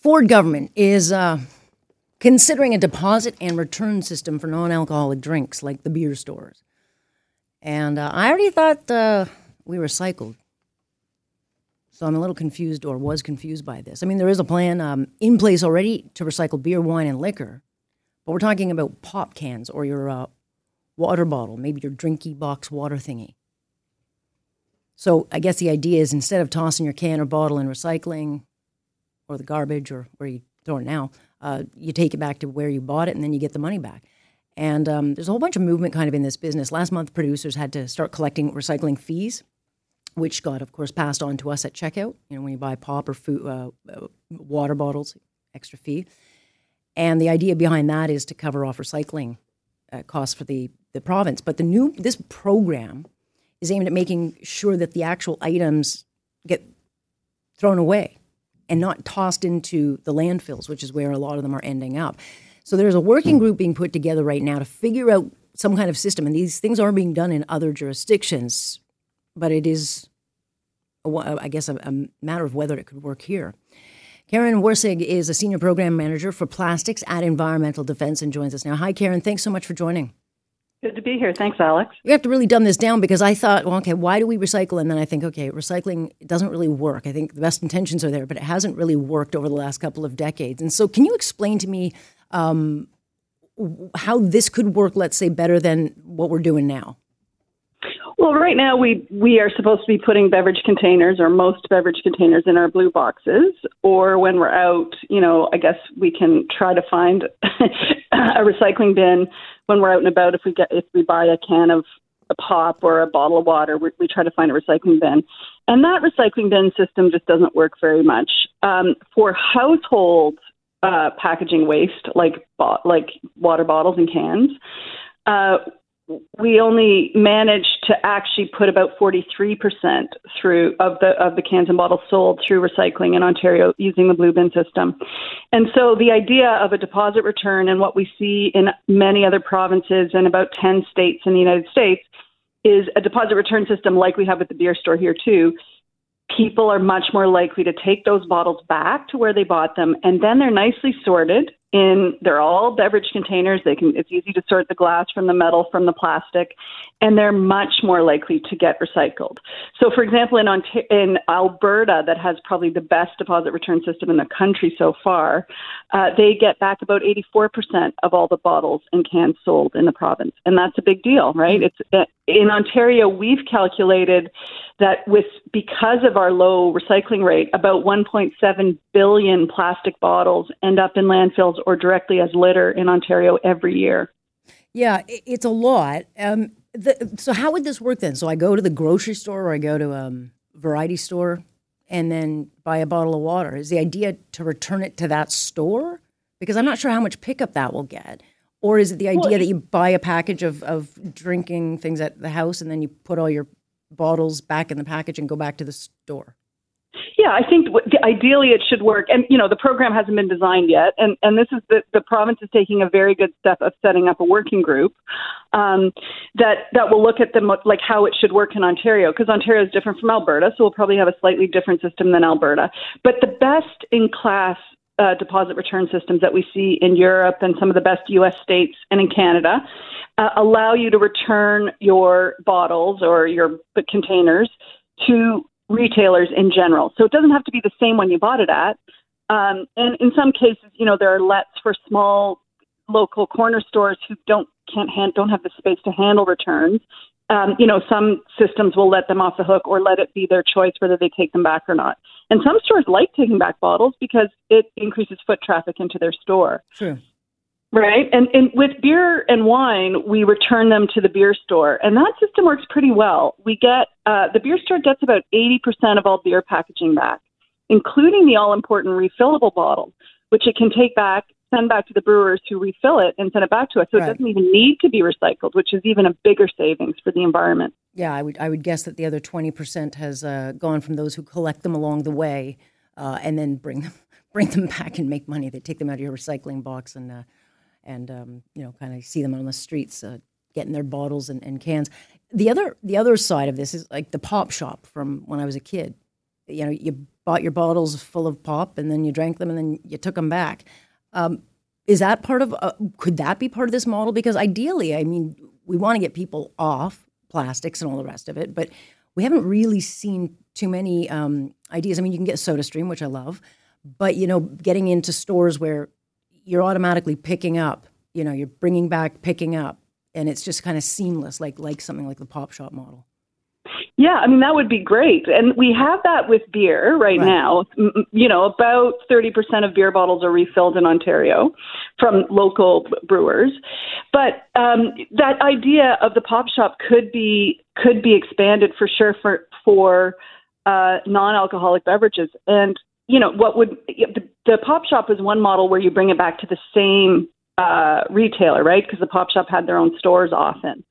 Ford government is considering a deposit and return system for non-alcoholic drinks like the beer stores. And I already thought we recycled. So I'm a little confused, or was confused, by this. I mean, there is a plan in place already to recycle beer, wine, and liquor. But we're talking about pop cans or your water bottle, maybe your drinky box water thingy. So I guess the idea is, instead of tossing your can or bottle in recycling or the garbage or where you throw it now, you take it back to where you bought it, and then you get the money back. And there's a whole bunch of movement kind of in this business. Last month, producers had to start collecting recycling fees, which got, of course, passed on to us at checkout. You know, when you buy pop or food, water bottles, extra fee. And the idea behind that is to cover off recycling costs for the province. But this program is aimed at making sure that the actual items get thrown away and not tossed into the landfills, which is where a lot of them are ending up. So there's a working group being put together right now to figure out some kind of system. And these things are being done in other jurisdictions, but it is, I guess, a matter of whether it could work here. Karen Wirsig is a senior program manager for plastics at Environmental Defence and joins us now. Hi, Karen. Thanks so much for joining. Good to be here. Thanks, Alex. We have to really dumb this down, because I thought, well, okay, why do we recycle? And then I think, okay, recycling doesn't really work. I think the best intentions are there, but it hasn't really worked over the last couple of decades. And so can you explain to me how this could work, let's say, better than what we're doing now? Well, right now we are supposed to be putting beverage containers, or most beverage containers, in our blue boxes, or when we're out, you know, I guess we can try to find a recycling bin when we're out and about. If we buy a can of a pop or a bottle of water, we try to find a recycling bin. And that recycling bin system just doesn't work very much. For household packaging waste, like water bottles and cans, we only managed to actually put about 43% through of the cans and bottles sold through recycling in Ontario using the blue bin system. And so the idea of a deposit return, and what we see in many other provinces and about 10 states in the United States, is a deposit return system like we have at the beer store here too. People are much more likely to take those bottles back to where they bought them, and then they're nicely sorted. They're all beverage containers. It's easy to sort the glass from the metal from the plastic, and they're much more likely to get recycled. So, for example, in Alberta, that has probably the best deposit return system in the country so far, they get back about 84% of all the bottles and cans sold in the province, and that's a big deal, right? It's in Ontario. We've calculated that because of our low recycling rate, about 1.7 billion plastic bottles end up in landfills or directly as litter in Ontario every year. Yeah, it's a lot. So how would this work then? So I go to the grocery store, or I go to a variety store and then buy a bottle of water. Is the idea to return it to that store? Because I'm not sure how much pickup that will get. Or is it the idea that you buy a package of drinking things at the house, and then you put all your bottles back in the package and go back to the store? Yeah, I think ideally it should work. And, you know, the program hasn't been designed yet. And this is the province is taking a very good step of setting up a working group that will look at like how it should work in Ontario, because Ontario is different from Alberta. So we'll probably have a slightly different system than Alberta. But the best in class deposit return systems that we see in Europe and some of the best U.S. states and in Canada allow you to return your bottles or your containers to retailers in general. So it doesn't have to be the same one you bought it at. And in some cases, you know, there are lets for small local corner stores who don't have the space to handle returns. You know, some systems will let them off the hook or let it be their choice whether they take them back or not. And some stores like taking back bottles because it increases foot traffic into their store. Sure. Right. And with beer and wine, we return them to the beer store. And that system works pretty well. We get the beer store gets about 80% of all beer packaging back, including the all-important refillable bottle, which it can take back, send back to the brewers who refill it and send it back to us. So It doesn't even need to be recycled, which is even a bigger savings for the environment. Yeah, I would guess that the other 20% has gone from those who collect them along the way and then bring them back and make money. They take them out of your recycling box and you know, kind of see them on the streets getting their bottles and cans. The other side of this is like the pop shop from when I was a kid. You know, you bought your bottles full of pop and then you drank them and then you took them back. Is that part of could that be part of this model? Because ideally, I mean, we want to get people off plastics and all the rest of it, but we haven't really seen too many ideas. I mean, you can get SodaStream, which I love, but, you know, getting into stores where you're automatically picking up, you know, you're bringing back, picking up, and it's just kind of seamless, like something like the pop shop model. Yeah, I mean, that would be great. And we have that with beer right now. You know, about 30% of beer bottles are refilled in Ontario from local brewers. But that idea of the pop shop could be expanded for sure for non-alcoholic beverages. And, you know, the pop shop is one model where you bring it back to the same retailer, right? Because the pop shop had their own stores often.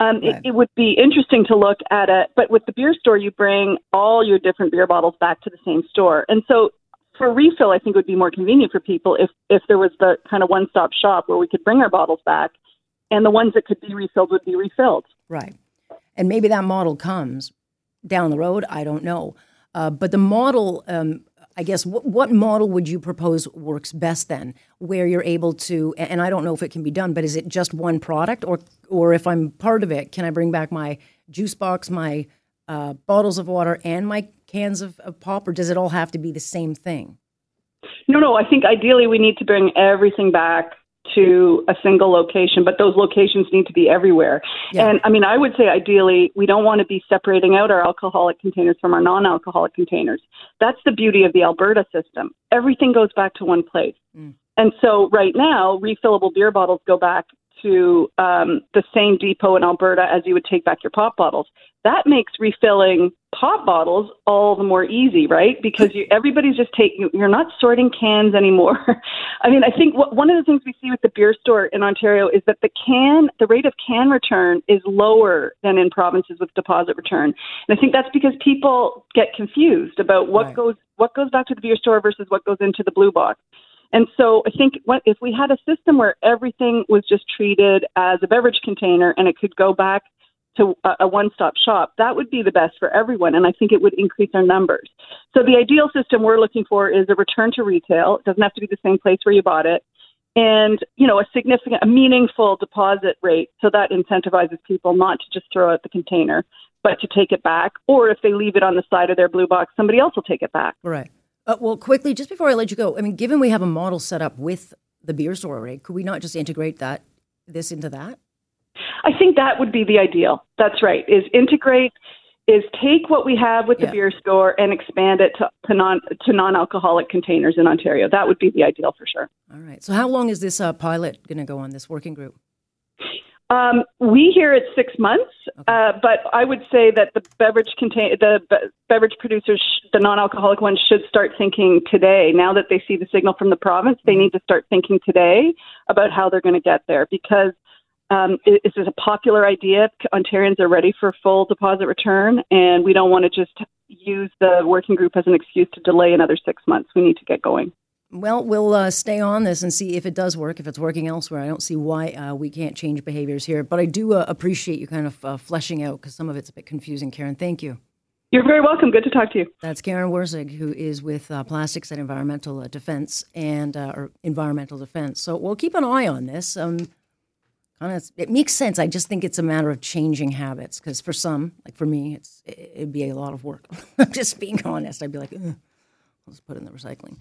Right. It would be interesting to look at but with the beer store, you bring all your different beer bottles back to the same store. And so for refill, I think it would be more convenient for people if there was the kind of one-stop shop where we could bring our bottles back and the ones that could be refilled would be refilled. Right. And maybe that model comes down the road. I don't know. But the model, I guess, what model would you propose works best then, where you're able to, and I don't know if it can be done, but is it just one product or if I'm part of it, can I bring back my juice box, my bottles of water and my cans of pop, or does it all have to be the same thing? No, I think ideally we need to bring everything back to a single location, but those locations need to be everywhere. Yeah. And I mean, I would say ideally, we don't want to be separating out our alcoholic containers from our non-alcoholic containers. That's the beauty of the Alberta system. Everything goes back to one place. Mm. And so right now, refillable beer bottles go back to the same depot in Alberta as you would take back your pop bottles. That makes refilling pop bottles all the more easy, right? Because everybody's just taking, you're not sorting cans anymore. I mean, I think one of the things we see with the beer store in Ontario is that the rate of can return is lower than in provinces with deposit return. And I think that's because people get confused about what goes back to the beer store versus what goes into the blue box. And so I think if we had a system where everything was just treated as a beverage container and it could go back to a one-stop shop, that would be the best for everyone. And I think it would increase our numbers. So the ideal system we're looking for is a return to retail. It doesn't have to be the same place where you bought it. And, you know, a meaningful deposit rate. So that incentivizes people not to just throw out the container, but to take it back. Or if they leave it on the side of their blue box, somebody else will take it back. Right. Well, quickly, just before I let you go, I mean, given we have a model set up with the beer store already, could we not just integrate this into that? I think that would be the ideal. That's right, take what we have with the beer store and expand it to non-alcoholic containers in Ontario. That would be the ideal for sure. All right. So how long is this pilot going to go on, this working group? We hear it's 6 months, okay. But I would say that the beverage producers, the non-alcoholic ones, should start thinking today. Now that they see the signal from the province, they need to start thinking today about how they're going to get there because this is a popular idea. Ontarians are ready for full deposit return, and we don't want to just use the working group as an excuse to delay another 6 months. We need to get going. Well, we'll stay on this and see if it does work, if it's working elsewhere. I don't see why we can't change behaviors here. But I do appreciate you kind of fleshing out, because some of it's a bit confusing, Karen. Thank you. You're very welcome. Good to talk to you. That's Karen Wirsig, who is with Plastics at Environmental Defence or Environmental Defence. So we'll keep an eye on this. It makes sense. I just think it's a matter of changing habits, because for some, like for me, it'd be a lot of work. Just being honest, I'd be like, let's put it in the recycling.